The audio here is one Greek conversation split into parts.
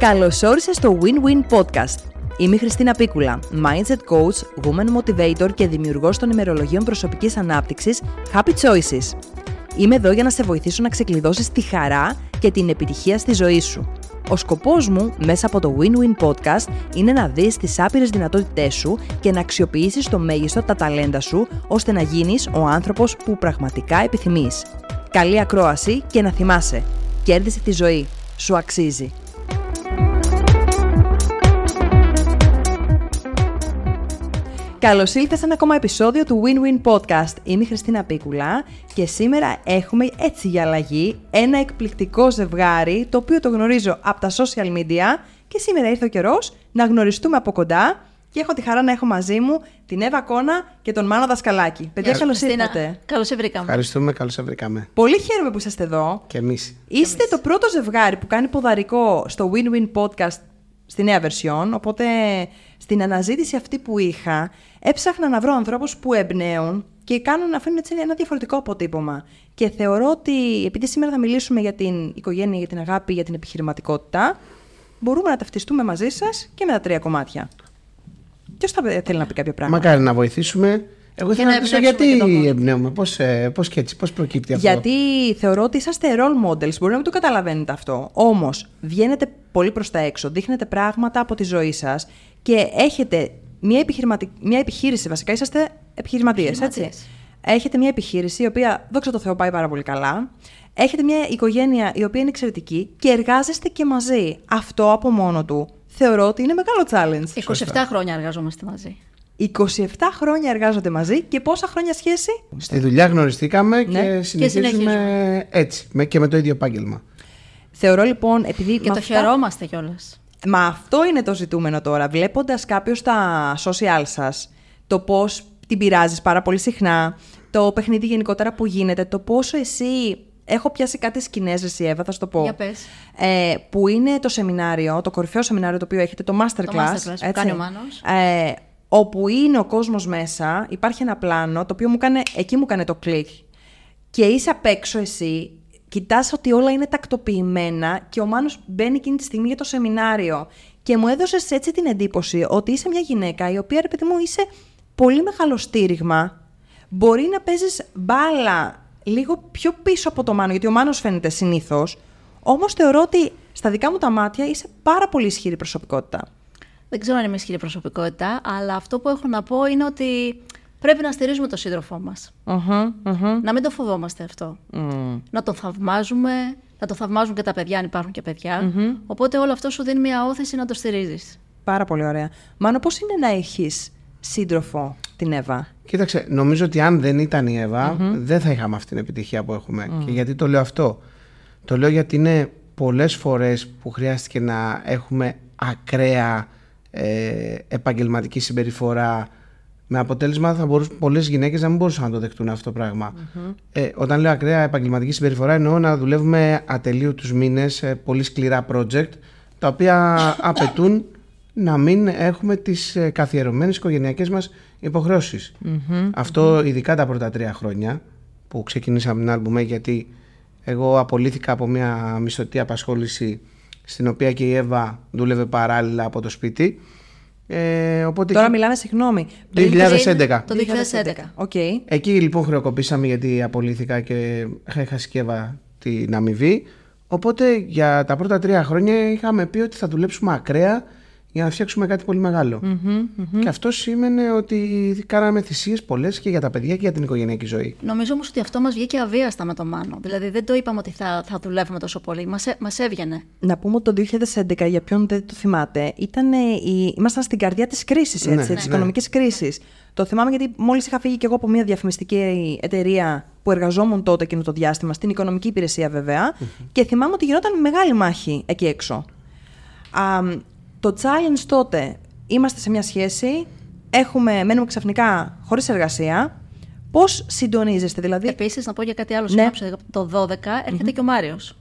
Καλώς όρισες στο Win Win Podcast. Είμαι η Χριστίνα Πίκουλα, Mindset Coach, Woman Motivator και δημιουργός των ημερολογίων προσωπικής ανάπτυξης Happy Choices. Είμαι εδώ για να σε βοηθήσω να ξεκλειδώσεις τη χαρά και την επιτυχία στη ζωή σου. Ο σκοπός μου μέσα από το Win Win Podcast είναι να δεις τις άπειρες δυνατότητές σου και να αξιοποιήσεις στο μέγιστο τα ταλέντα σου, ώστε να γίνεις ο άνθρωπος που πραγματικά επιθυμείς. Καλή ακρόαση και να θυμάσαι, κέρδισε τη ζωή, σου αξίζει. Καλώς ήλθες σε ένα ακόμα επεισόδιο του Win Win Podcast. Είμαι η Χριστίνα Πίκουλα και σήμερα έχουμε, έτσι για αλλαγή, ένα εκπληκτικό ζευγάρι, το οποίο το γνωρίζω από τα social media και σήμερα ήρθε ο καιρός να γνωριστούμε από κοντά και έχω τη χαρά να έχω μαζί μου την Εύα Κόνα και τον Μάνο Δασκαλάκη. Παιδιά, καλώς ήρθατε. Καλώς σε βρήκαμε. Ευχαριστούμε, καλώς σε βρήκαμε. Πολύ χαίρομαι που είσαστε εδώ. Και εμείς. Είστε το πρώτο ζευγάρι που κάνει ποδαρικό στο Win Win Podcast στη νέα version, οπότε στην αναζήτηση αυτή που είχα, έψαχνα να βρω ανθρώπους που εμπνέουν και κάνουν να φέρουν έτσι ένα διαφορετικό αποτύπωμα. Και θεωρώ ότι, επειδή σήμερα θα μιλήσουμε για την οικογένεια, για την αγάπη, για την επιχειρηματικότητα, μπορούμε να ταυτιστούμε μαζί σας και με τα τρία κομμάτια. Ποιος θα θέλει να πει κάποια πράγματα? Μακάρι να βοηθήσουμε. Εγώ ήθελα να ρωτήσω γιατί εμπνέουμε, πώς προκύπτει αυτό. Γιατί θεωρώ ότι είσαστε role models, μπορεί να μην το καταλαβαίνετε αυτό. Όμως βγαίνετε πολύ προς τα έξω, δείχνετε πράγματα από τη ζωή σας και έχετε μια επιχείρηση. Βασικά είσαστε επιχειρηματίες, έτσι. Έχετε μια επιχείρηση η οποία, δόξα τω Θεώ, πάει πάρα πολύ καλά. Έχετε μια οικογένεια η οποία είναι εξαιρετική και εργάζεστε και μαζί. Αυτό από μόνο του θεωρώ ότι είναι μεγάλο challenge. 27 χρόνια εργαζόμαστε μαζί. 27 χρόνια εργάζονται μαζί και πόσα χρόνια σχέση? Στη δουλειά γνωριστήκαμε και συνεχίζουμε έτσι, και με το ίδιο επάγγελμα. Θεωρώ λοιπόν, επειδή. Και το χαιρόμαστε κιόλας. Μα αυτό είναι το ζητούμενο τώρα. Βλέποντας κάποιον στα social σας, το πώς την πειράζεις πάρα πολύ συχνά, το παιχνίδι γενικότερα που γίνεται, το πόσο εσύ. Έχω πιάσει κάτι σκηνές, η Εύα, θα σου το πω. Για πες. Που είναι το σεμινάριο, το κορυφαίο σεμινάριο το οποίο έχετε, το Masterclass που κάνει ο Μάνος. Όπου είναι ο κόσμος μέσα, υπάρχει ένα πλάνο, το οποίο εκεί μου κάνε το κλικ. Και είσαι απ' έξω εσύ, κοιτάς ότι όλα είναι τακτοποιημένα και ο Μάνος μπαίνει εκείνη τη στιγμή για το σεμινάριο. Και μου έδωσες έτσι την εντύπωση ότι είσαι μια γυναίκα η οποία, ρε παιδί μου, είσαι πολύ μεγάλο στήριγμα. Μπορεί να παίζεις μπάλα λίγο πιο πίσω από το Μάνο, γιατί ο Μάνος φαίνεται συνήθως. Όμως θεωρώ ότι στα δικά μου τα μάτια είσαι πάρα πολύ ισχυρή προσωπικότητα. Δεν ξέρω αν είμαι ισχυρή προσωπικότητα, αλλά αυτό που έχω να πω είναι ότι πρέπει να στηρίζουμε τον σύντροφό μας. Να μην το φοβόμαστε αυτό. Να τον θαυμάζουμε, να το θαυμάζουν και τα παιδιά, αν υπάρχουν και παιδιά. Οπότε όλο αυτό σου δίνει μια όθεση να το στηρίζεις. Πάρα πολύ ωραία. Μάνο, πώς είναι να έχεις σύντροφο την Εύα? Κοίταξε, νομίζω ότι αν δεν ήταν η Εύα, δεν θα είχαμε αυτή την επιτυχία που έχουμε. Και γιατί το λέω αυτό? Το λέω γιατί είναι πολλές φορές που χρειάστηκε να έχουμε ακραία επαγγελματική συμπεριφορά, με αποτέλεσμα πολλές γυναίκες να μην μπορούσαν να το δεχτούν αυτό το πράγμα. Όταν λέω ακραία επαγγελματική συμπεριφορά, εννοώ να δουλεύουμε ατελείω τους μήνες, πολύ σκληρά project, τα οποία απαιτούν να μην έχουμε τις καθιερωμένες οικογενειακές μας υποχρεώσεις. Αυτό ειδικά τα πρώτα 3 χρόνια που ξεκινήσαμε την albummake, γιατί εγώ απολύθηκα από μια μισθωτή απασχόληση στην οποία και η Εύα δούλευε παράλληλα από το σπίτι. Οπότε τώρα μιλάμε, συγγνώμη. 2011. Το 2011. Okay. Εκεί λοιπόν χρεοκοπήσαμε, γιατί απολύθηκα και έχασε και η Εύα την αμοιβή. Οπότε για τα πρώτα 3 χρόνια είχαμε πει ότι θα δουλέψουμε ακραία για να φτιάξουμε κάτι πολύ μεγάλο. Και αυτό σήμαινε ότι κάναμε θυσίες πολλές και για τα παιδιά και για την οικογενειακή ζωή. Νομίζω όμως ότι αυτό μας βγήκε αβίαστα με τον Μάνο. Δηλαδή δεν το είπαμε ότι θα δουλεύουμε τόσο πολύ. Μας έβγαινε. Να πούμε ότι το 2011, για ποιον δεν το θυμάται, ήμασταν στην καρδιά της κρίσης, της οικονομικής κρίσης. Το θυμάμαι γιατί μόλις είχα φύγει και εγώ από μια διαφημιστική εταιρεία που εργαζόμουν τότε εκείνο το διάστημα, στην οικονομική υπηρεσία βέβαια, και θυμάμαι ότι γινόταν μεγάλη μάχη εκεί έξω. Το challenge τότε, είμαστε σε μια σχέση, μένουμε ξαφνικά χωρίς εργασία. Πώς συντονίζεστε, δηλαδή? Επίσης, να πω για κάτι άλλο. Ναι. Το 2012 έρχεται και ο Μάριος,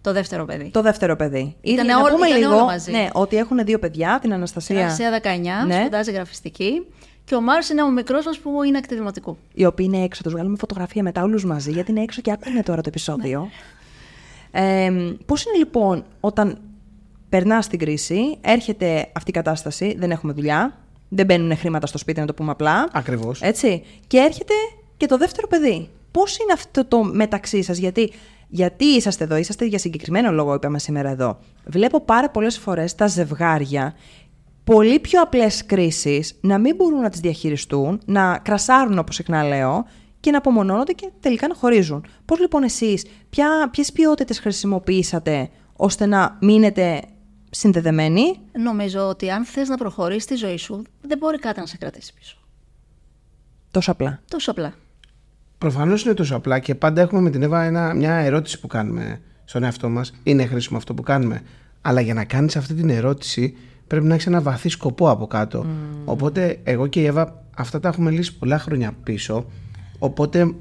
το δεύτερο παιδί. Ήτανε όλοι μαζί. Ναι, ότι έχουν 2 παιδιά, την Αναστασία. Η Αναστασία 19, σπουδάζει γραφιστική. Και ο Μάριος είναι ο μικρός μας που είναι ακτιβηματικού. Οι οποίοι είναι έξω, τους βγάλουμε φωτογραφία μετά όλους μαζί, γιατί είναι έξω και ακούνε τώρα το επεισόδιο. Πώς είναι λοιπόν όταν περνάς την κρίση, έρχεται αυτή η κατάσταση, δεν έχουμε δουλειά, δεν μπαίνουν χρήματα στο σπίτι, να το πούμε απλά. Ακριβώς. Έτσι. Και έρχεται και το δεύτερο παιδί. Πώς είναι αυτό το μεταξύ σας, γιατί είσαστε εδώ, είσαστε για συγκεκριμένο λόγο, είπαμε σήμερα εδώ. Βλέπω πάρα πολλές φορές τα ζευγάρια, πολύ πιο απλές κρίσεις, να μην μπορούν να τις διαχειριστούν, να κρασάρουν όπως συχνά λέω, και να απομονώνονται και τελικά να χωρίζουν. Πώς λοιπόν εσείς, ποιες ποιότητες χρησιμοποιήσατε ώστε να μείνετε συνδεδεμένοι? Νομίζω ότι αν θες να προχωρήσεις τη ζωή σου, δεν μπορεί κάτι να σε κρατήσει πίσω. Τόσο απλά. Τόσο απλά. Προφανώς είναι τόσο απλά και πάντα έχουμε με την Εύα μια ερώτηση που κάνουμε στον εαυτό μας. Είναι χρήσιμο αυτό που κάνουμε. Αλλά για να κάνεις αυτή την ερώτηση πρέπει να έχεις ένα βαθύ σκοπό από κάτω. Οπότε εγώ και η Εύα αυτά τα έχουμε λύσει πολλά χρόνια πίσω. Οπότε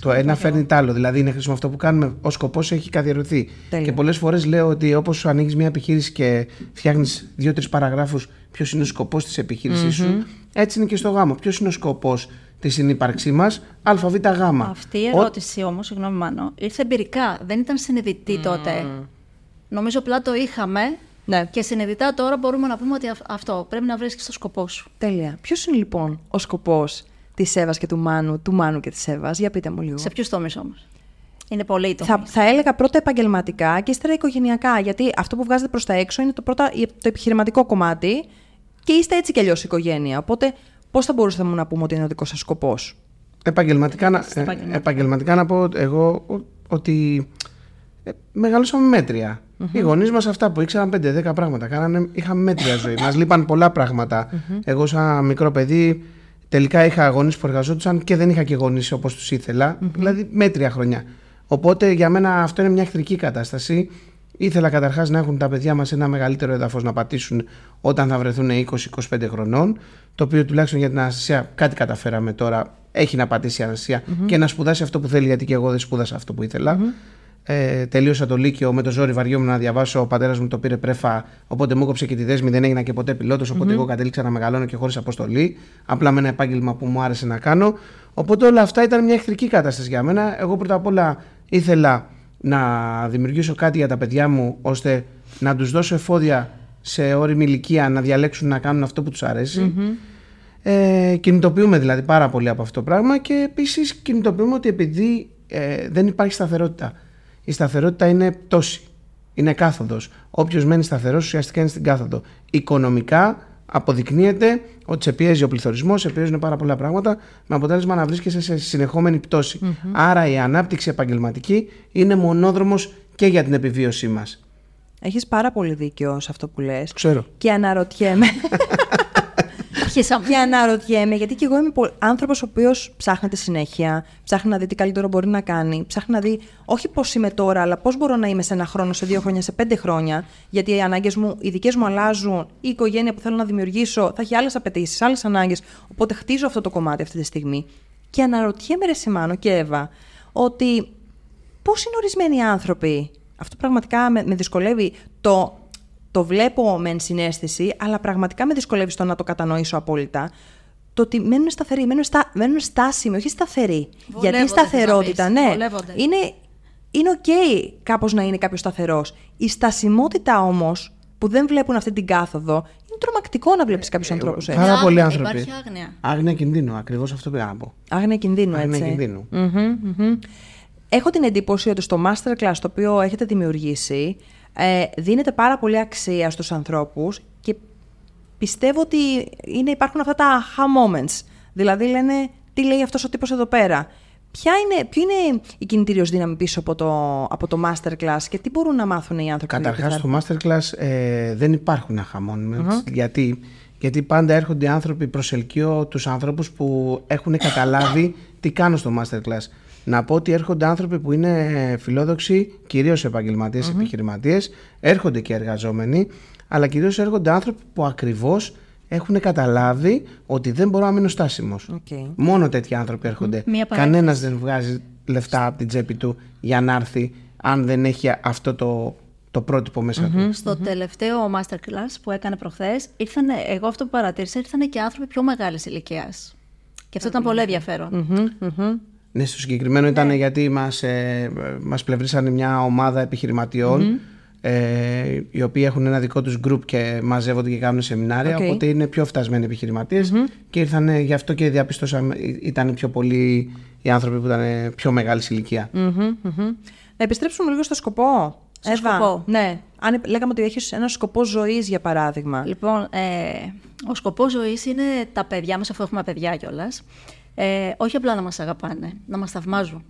το ένα φέρνει το άλλο. Δηλαδή είναι χρήσιμο αυτό που κάνουμε. Ο σκοπός έχει καθιερωθεί. Τέλεια. Και πολλές φορές λέω ότι όπως ανοίγεις μια επιχείρηση και φτιάχνεις 2-3 παραγράφους, ποιος είναι ο σκοπός της επιχείρησης σου, έτσι είναι και στο γάμο. Ποιος είναι ο σκοπός της συνύπαρξή μας, ΑΒΓ. Αυτή η ερώτηση όμως, συγγνώμη Μάνο, ήρθε εμπειρικά. Δεν ήταν συνειδητή τότε. Νομίζω απλά το είχαμε. Ναι. Και συνειδητά τώρα μπορούμε να πούμε ότι αυτό πρέπει να βρίσκεις το σκοπό σου. Τέλεια. Ποιος είναι λοιπόν ο σκοπός της Εύας και του Μάνου, του Μάνου και της Εύας? Για πείτε μου λίγο. Σε ποιους τομείς όμως? Είναι πολλοί τομείς. Θα έλεγα πρώτα επαγγελματικά και ύστερα οικογενειακά. Γιατί αυτό που βγάζετε προς τα έξω είναι το επιχειρηματικό κομμάτι και είστε έτσι κι αλλιώς οικογένεια. Οπότε πώς θα μπορούσαμε να πούμε ότι είναι ο δικός σας σκοπός? Επαγγελματικά να πω εγώ ότι μεγαλώσαμε μέτρια. Οι γονείς μας αυτά που ήξεραν 5-10 πράγματα κάνανε, είχαμε μέτρια ζωή. Μας λείπαν πολλά πράγματα. Εγώ, σαν μικρό παιδί, τελικά είχα γονείς που εργαζόντουσαν και δεν είχα και γονείς όπως τους ήθελα. Δηλαδή, μέτρια χρονιά. Οπότε για μένα αυτό είναι μια εχθρική κατάσταση. Ήθελα καταρχάς να έχουν τα παιδιά μας ένα μεγαλύτερο έδαφος να πατήσουν όταν θα βρεθούν 20-25 χρονών. Το οποίο τουλάχιστον για την Αναστασία κάτι καταφέραμε τώρα. Έχει να πατήσει η Αναστασία και να σπουδάσει αυτό που θέλει, γιατί και εγώ δεν σπούδασα αυτό που ήθελα. Τελείωσα το Λύκειο, με το ζόρι βαριόμουν να διαβάσω. Ο πατέρας μου το πήρε πρέφα, οπότε μου έκοψε και τη δέσμη. Δεν έγινα και ποτέ πιλότος, οπότε εγώ κατέληξα να μεγαλώνω και χωρίς αποστολή. Απλά με ένα επάγγελμα που μου άρεσε να κάνω. Οπότε όλα αυτά ήταν μια εχθρική κατάσταση για μένα. Εγώ πρώτα απ' όλα ήθελα να δημιουργήσω κάτι για τα παιδιά μου, ώστε να τους δώσω εφόδια σε όριμη ηλικία να διαλέξουν να κάνουν αυτό που τους αρέσει. Κινητοποιούμε δηλαδή πάρα πολύ από αυτό το πράγμα και επίσης κινητοποιούμε ότι επειδή δεν υπάρχει σταθερότητα. Η σταθερότητα είναι πτώση, είναι κάθοδος. Όποιος μένει σταθερός ουσιαστικά είναι στην κάθοδο. Οικονομικά αποδεικνύεται ότι σε πιέζει ο πληθωρισμός, σε πιέζουν πάρα πολλά πράγματα, με αποτέλεσμα να βρίσκεσαι σε συνεχόμενη πτώση. Άρα η ανάπτυξη επαγγελματική είναι μονόδρομος και για την επιβίωσή μας. Έχεις πάρα πολύ δίκιο σε αυτό που λες. Ξέρω. Και αναρωτιέμαι. Και αναρωτιέμαι, γιατί και εγώ είμαι άνθρωπος ο οποίος ψάχνεται συνέχεια, ψάχνει να δει τι καλύτερο μπορεί να κάνει, ψάχνει να δει όχι πώς είμαι τώρα, αλλά πώς μπορώ να είμαι σε 1 χρόνο, σε 2 χρόνια, σε 5 χρόνια. Γιατί οι ανάγκες μου, οι δικές μου αλλάζουν, η οικογένεια που θέλω να δημιουργήσω θα έχει άλλες απαιτήσεις, άλλες ανάγκες. Οπότε χτίζω αυτό το κομμάτι αυτή τη στιγμή. Και αναρωτιέμαι, ρε Μάνο και Εύα, ότι πώς είναι ορισμένοι άνθρωποι. Αυτό πραγματικά με δυσκολεύει. Το βλέπω μεν συναίσθηση, αλλά πραγματικά με δυσκολεύει στο να το κατανοήσω απόλυτα. Το ότι μένουν σταθεροί, μένουν στάσιμοι, όχι σταθεροί. Βολεύονται. Γιατί η σταθερότητα, ναι, είναι ok κάπως να είναι κάποιος σταθερός. Η στασιμότητα όμως, που δεν βλέπουν αυτή την κάθοδο, είναι τρομακτικό να βλέπεις κάποιους ανθρώπους έτσι. Πάρα πολλοί άνθρωποι. Υπάρχει άγνοια. Άγνοια κινδύνου, ακριβώς αυτό πήγα να πω. Άγνοια κινδύνου, έτσι. Άγνοια κινδύνου. Έχω την εντύπωση ότι στο masterclass το οποίο έχετε δημιουργήσει, δίνεται πάρα πολύ αξία στους ανθρώπους και πιστεύω ότι υπάρχουν αυτά τα aha moments. Δηλαδή λένε, τι λέει αυτός ο τύπος εδώ πέρα. Ποιο είναι η κινητήριος δύναμη πίσω από το masterclass και τι μπορούν να μάθουν οι άνθρωποι? Καταρχάς στο masterclass δεν υπάρχουν aha moments. Γιατί πάντα έρχονται οι άνθρωποι, προσελκύω τους ανθρώπους που έχουν καταλάβει τι κάνω στο masterclass. Να πω ότι έρχονται άνθρωποι που είναι φιλόδοξοι, κυρίως επαγγελματίες, επιχειρηματίες, έρχονται και εργαζόμενοι, αλλά κυρίως έρχονται άνθρωποι που ακριβώς έχουν καταλάβει ότι δεν μπορώ να μείνω στάσιμος. Μόνο τέτοιοι άνθρωποι έρχονται. Κανένας δεν βγάζει λεφτά από την τσέπη του για να έρθει, αν δεν έχει αυτό το πρότυπο μέσα του. Στο τελευταίο masterclass που έκανε προχθές, εγώ αυτό που παρατήρησα, ήρθαν και άνθρωποι πιο μεγάλης ηλικίας. Και αυτό ήταν πολύ ενδιαφέρον. Ναι, στο συγκεκριμένο ήταν γιατί μας πλευρίσανε μια ομάδα επιχειρηματιών οι οποίοι έχουν ένα δικό τους group και μαζεύονται και κάνουν σεμινάρια, οπότε είναι πιο φτασμένοι επιχειρηματίες και ήρθανε, γι' αυτό και διαπιστώσαμε, ήταν πιο πολλοί οι άνθρωποι που ήταν πιο μεγάλη ηλικία. Να επιστρέψουμε λίγο στο σκοπό. Εύα, ναι. Αν λέγαμε ότι έχεις ένα σκοπό ζωής, για παράδειγμα. Λοιπόν, ο σκοπός ζωής είναι τα παιδιά μας, αφού έχουμε παιδιά κιόλας. Όχι απλά να μας αγαπάνε, να μας θαυμάζουν.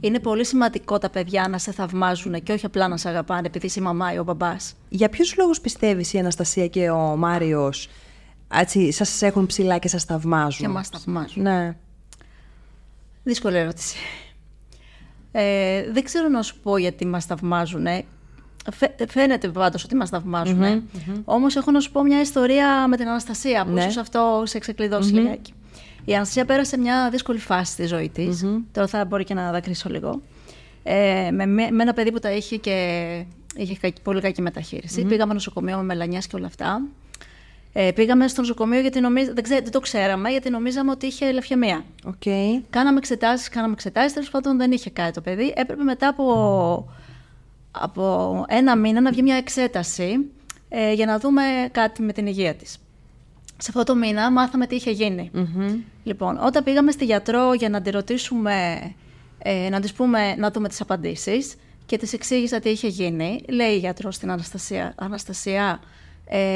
Είναι πολύ σημαντικό τα παιδιά να σε θαυμάζουν και όχι απλά να σε αγαπάνε επειδή είσαι η μαμά ή ο μπαμπάς. Για ποιους λόγους πιστεύεις η Αναστασία και ο Μάριος σας έχουν ψηλά και σας θαυμάζουν? Και μας θαυμάζουν. Ναι. Δύσκολη ερώτηση. Δεν ξέρω να σου πω γιατί μας θαυμάζουν. Φαίνεται πάντως ότι μας θαυμάζουν. Όμως έχω να σου πω μια ιστορία με την Αναστασία που ίσως αυτό σε ξεκλειδώσει λιγάκι. Η Αναστασία πέρασε μια δύσκολη φάση στη ζωή της. Τώρα θα μπορεί και να δακρύσω λίγο. Με ένα παιδί που τα είχε και είχε πολύ κακή μεταχείριση. Πήγαμε νοσοκομείο με μελανιές και όλα αυτά. Πήγαμε στο νοσοκομείο γιατί δεν το ξέραμε, γιατί νομίζαμε ότι είχε λευχαιμία. Okay. Κάναμε εξετάσεις, τέλος πάντων δεν είχε κάτι το παιδί. Έπρεπε μετά από ένα μήνα να βγει μια εξέταση για να δούμε κάτι με την υγεία της. Σε αυτό το μήνα μάθαμε τι είχε γίνει. Λοιπόν, όταν πήγαμε στη γιατρό για να τη ρωτήσουμε, να της πούμε, να δούμε τις απαντήσεις και της εξήγησα τι είχε γίνει, λέει η γιατρός στην Αναστασία, Αναστασία,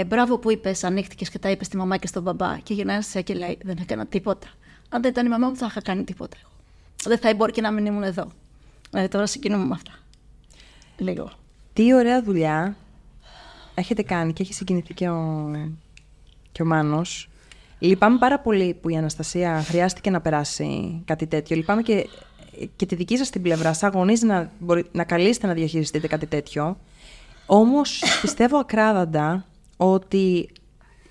μπράβο που είπες, ανοίχτηκες και τα είπες στη μαμά και στον μπαμπά. Και η Αναστασία λέει, δεν έκανα τίποτα. Αν δεν ήταν η μαμά μου, θα είχα κάνει τίποτα εγώ. Δεν θα μπορεί και να μην ήμουν εδώ. Τώρα συγκινούμε με αυτά. Λίγο. Τι ωραία δουλειά έχετε κάνει και έχει συγκινηθεί και ο Μάνος. Λυπάμαι πάρα πολύ που η Αναστασία χρειάστηκε να περάσει κάτι τέτοιο. Λυπάμαι και τη δική σας την πλευρά, σαν γονείς, να καλείστε να διαχειριστείτε κάτι τέτοιο. Όμως πιστεύω ακράδαντα ότι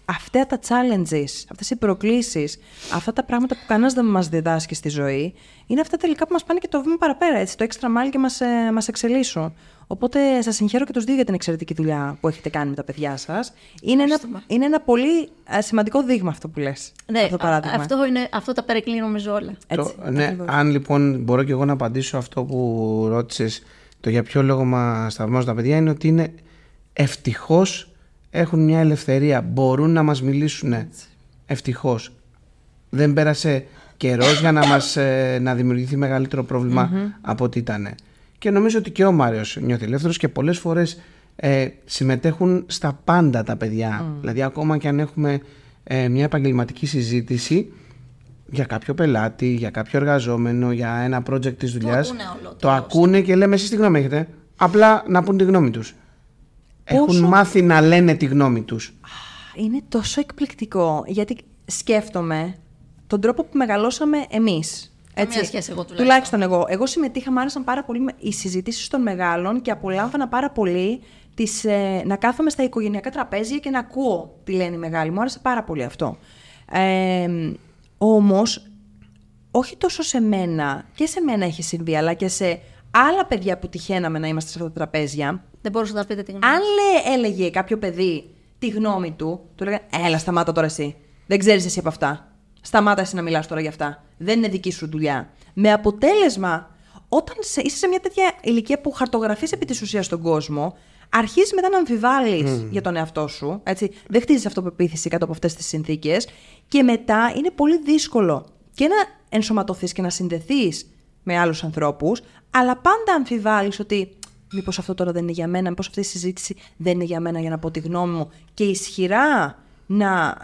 αυτά τα challenges, αυτές οι προκλήσεις, αυτά τα πράγματα που κανένας δεν μας διδάσκει στη ζωή, είναι αυτά τελικά που μας πάνε και το βήμα παραπέρα, έτσι, το extra mile και μας εξελίσσουν. Οπότε σας συγχαίρω και τους δύο για την εξαιρετική δουλειά που έχετε κάνει με τα παιδιά σας. Είναι ένα πολύ σημαντικό δείγμα αυτό που λες. Ναι, αυτό το παράδειγμα. Αυτό τα περικλεί νομίζω όλα. Έτσι, ναι, αν λοιπόν μπορώ και εγώ να απαντήσω αυτό που ρώτησες, το για ποιο λόγο μας θαυμάζουν τα παιδιά, είναι ότι είναι ευτυχώς έχουν μια ελευθερία, μπορούν να μας μιλήσουν. Ευτυχώς. Δεν πέρασε καιρός για να δημιουργηθεί μεγαλύτερο πρόβλημα από ό,τι ήτανε. Και νομίζω ότι και ο Μάριος νιώθει ελεύθερος και πολλές φορές συμμετέχουν στα πάντα τα παιδιά. Δηλαδή ακόμα και αν έχουμε μια επαγγελματική συζήτηση για κάποιο πελάτη, για κάποιο εργαζόμενο, για ένα project της δουλειάς, το ακούνε και λέμε, εσείς τη γνώμη έχετε. Απλά να πούν τη γνώμη τους. Έχουν μάθει να λένε τη γνώμη τους. Είναι τόσο εκπληκτικό, γιατί σκέφτομαι τον τρόπο που μεγαλώσαμε εμείς. Έτσι, σχέση, εγώ τουλάχιστον εγώ. Εγώ συμμετείχα, μου άρεσαν πάρα πολύ οι συζητήσεις των μεγάλων και απολάμβανα πάρα πολύ να κάθομαι στα οικογενειακά τραπέζια και να ακούω τι λένε οι μεγάλοι. Μου άρεσε πάρα πολύ αυτό. Όμως, όχι τόσο σε μένα, και σε μένα έχει συμβεί, αλλά και σε άλλα παιδιά που τυχαίναμε να είμαστε σε αυτά τα τραπέζια. Δεν μπορούσα να πείτε τη γνώμη. Αν έλεγε κάποιο παιδί τη γνώμη του, του έλεγαν, έλα, σταμάτα τώρα εσύ. Δεν ξέρεις εσύ από αυτά. Σταμάτα εσύ να μιλάς τώρα για αυτά. Δεν είναι δική σου δουλειά. Με αποτέλεσμα, όταν είσαι σε μια τέτοια ηλικία που χαρτογραφείς επί της ουσίας τον κόσμο, αρχίζεις μετά να αμφιβάλλεις για τον εαυτό σου. Έτσι. Δεν χτίζεις αυτοπεποίθηση κάτω από αυτές τις συνθήκες. Και μετά είναι πολύ δύσκολο και να ενσωματωθείς και να συνδεθείς με άλλους ανθρώπους, αλλά πάντα αμφιβάλλεις ότι μήπως αυτό τώρα δεν είναι για μένα, μήπως αυτή η συζήτηση δεν είναι για μένα για να πω τη γνώμη μου. Και ισχυρά,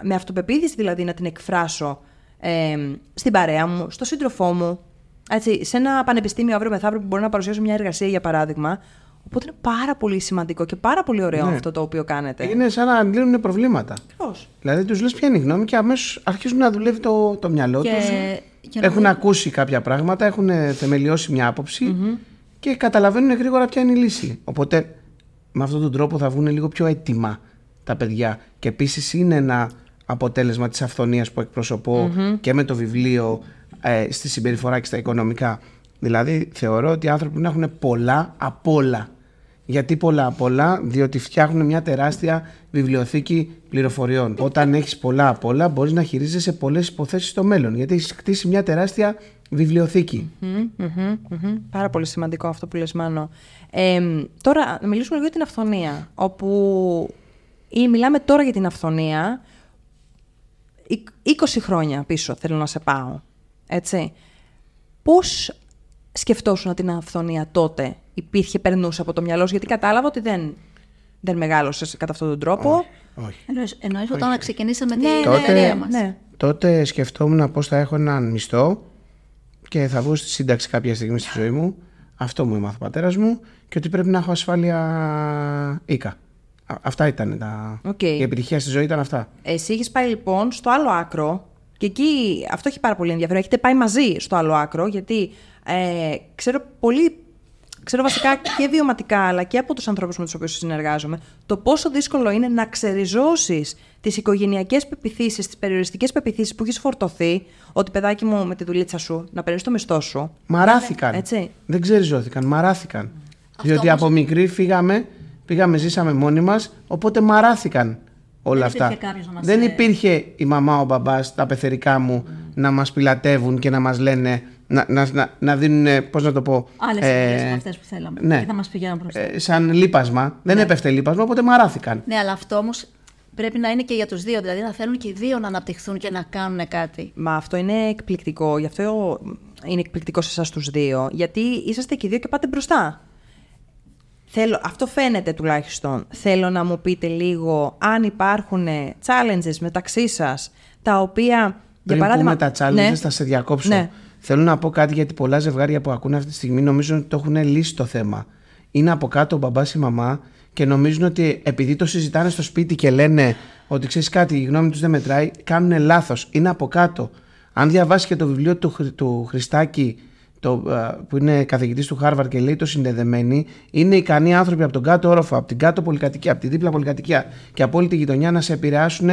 με αυτοπεποίθηση δηλαδή, να την εκφράσω στην παρέα μου, στον σύντροφό μου. Έτσι, σε ένα πανεπιστήμιο αύριο μεθαύριο που μπορώ να παρουσιάσω μια εργασία, για παράδειγμα. Οπότε είναι πάρα πολύ σημαντικό και πάρα πολύ ωραίο αυτό το οποίο κάνετε. Είναι σαν να αντλύνουν προβλήματα. Πώς. Δηλαδή τους λες ποια είναι η γνώμη και αμέσως αρχίζουν να δουλεύει το μυαλό τους. Έχουν ακούσει κάποια πράγματα, έχουν θεμελιώσει μια άποψη και καταλαβαίνουν γρήγορα ποια είναι η λύση. Οπότε με αυτόν τον τρόπο θα βγουν λίγο πιο έτοιμα τα παιδιά. Και επίσης είναι ένα αποτέλεσμα της αυθονίας που εκπροσωπώ και με το βιβλίο, στη συμπεριφορά και στα οικονομικά. Δηλαδή θεωρώ ότι οι άνθρωποι να έχουν πολλά απ' όλα. Γιατί πολλά απ' όλα? Διότι φτιάχνουν μια τεράστια βιβλιοθήκη πληροφοριών. Όταν έχεις πολλά απ' όλα, μπορείς να χειρίζεσαι πολλές υποθέσεις στο μέλλον. Γιατί έχεις χτίσει μια τεράστια βιβλιοθήκη. Πάρα πολύ σημαντικό αυτό που λες, Μάνο. Τώρα να μιλήσουμε λίγο για την αυθονία, όπου μιλάμε τώρα για την αυθονία 20 χρόνια πίσω, θέλω να σε πάω, έτσι. Πώς σκεφτόσουν την αυθονία τότε, υπήρχε, περνούσε από το μυαλό σου, γιατί κατάλαβα ότι δεν μεγάλωσες κατά αυτόν τον τρόπο. Όχι. Εννοείς όταν ξεκινήσαμε την εταιρεία μας. Ναι. Τότε σκεφτόμουν πώς θα έχω έναν μισθό και θα βγω στη σύνταξη κάποια στιγμή στη ζωή μου. Αυτό μου έμαθε ο πατέρας μου, και ότι πρέπει να έχω ασφάλεια οίκα. Αυτά ήταν τα... Η επιτυχία στη ζωή ήταν αυτά. Εσύ είχες πάει λοιπόν στο άλλο άκρο, και εκεί αυτό έχει πάρα πολύ ενδιαφέρον. Έχετε πάει μαζί στο άλλο άκρο, γιατί ξέρω βασικά και βιωματικά, αλλά και από τους ανθρώπους με τους οποίους συνεργάζομαι, το πόσο δύσκολο είναι να ξεριζώσεις τις οικογενειακές πεποιθήσεις, τις περιοριστικές πεποιθήσεις που έχεις φορτωθεί, ότι παιδάκι μου με τη δουλίτσα σου, να παίρνεις το μισθό σου. Μαράθηκαν. Έτσι. Δεν ξεριζώθηκαν, μαράθηκαν. Διότι από μικροί πήγαμε, ζήσαμε μόνοι μας, οπότε μαράθηκαν όλα αυτά. Δεν υπήρχε η μαμά, ο μπαμπάς, τα πεθερικά μου να μας πιλατεύουν και να μας λένε. Να δίνουν, πώς να το πω, άλλες ευκαιρίες αυτές που θέλαμε. Ναι. Και θα μας πηγαίνουν προς σαν λείπασμα. Ναι. Δεν έπεφτε λείπασμα, οπότε μαράθηκαν. Ναι, αλλά αυτό όμως πρέπει να είναι και για τους δύο. Δηλαδή να θέλουν και οι δύο να αναπτυχθούν και να κάνουν κάτι. Μα αυτό είναι εκπληκτικό. Γι' αυτό είναι εκπληκτικό σε εσάς τους δύο. Γιατί είσαστε και οι δύο και πάτε μπροστά. Αυτό φαίνεται τουλάχιστον. Θέλω να μου πείτε λίγο αν υπάρχουν challenges μεταξύ σας, τα οποία. Πριν παράδειγμα, πούμε τα challenges, θα σε διακόψω. Ναι. Θέλω να πω κάτι, γιατί πολλά ζευγάρια που ακούνε αυτή τη στιγμή νομίζουν ότι το έχουν λύσει το θέμα. Είναι από κάτω ο μπαμπάς ή η μαμά και νομίζουν ότι επειδή το συζητάνε στο σπίτι και λένε ότι ξέρεις κάτι, η γνώμη τους δεν μετράει, κάνουν λάθος. Είναι από κάτω. Αν διαβάσεις και το βιβλίο του Χριστάκη, που είναι καθηγητής του Χάρβαρντ και λέει το συνδεδεμένοι, είναι ικανοί άνθρωποι από τον κάτω όροφο, από την κάτω πολυκατοικία, από την δίπλα πολυκατοικία και από όλη τη γειτονιά να σε επηρεάσουν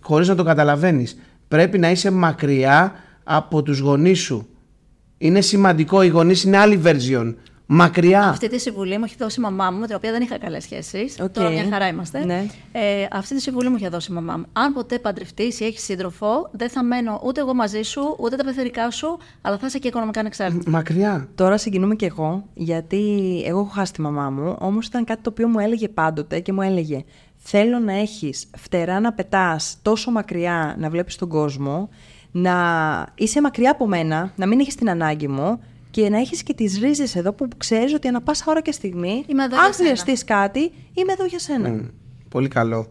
χωρίς να το καταλαβαίνεις. Πρέπει να είσαι μακριά από τους γονείς σου. Είναι σημαντικό, οι γονείς είναι άλλη version. Μακριά. Αυτή τη συμβουλή μου έχει δώσει η μαμά μου, με την οποία δεν είχα καλές σχέσεις. Τώρα μια χαρά είμαστε. Ναι. Αυτή τη συμβουλή μου είχε δώσει η μαμά μου. Αν ποτέ παντρευτείς ή έχεις σύντροφο, δεν θα μένω ούτε εγώ μαζί σου, ούτε τα πεθερικά σου, αλλά θα είσαι και οικονομικά ανεξάρτητη. Μακριά. Τώρα συγκινούμε και εγώ, γιατί εγώ έχω χάσει τη μαμά μου, όμως ήταν κάτι το οποίο μου έλεγε πάντοτε και μου έλεγε: θέλω να έχεις φτερά να πετάς τόσο μακριά, να βλέπεις τον κόσμο, να είσαι μακριά από μένα, να μην έχεις την ανάγκη μου και να έχεις και τις ρίζες εδώ που ξέρεις ότι ανά πάσα ώρα και στιγμή, αν χρειαστείς κάτι, είμαι εδώ για σένα. Πολύ καλό.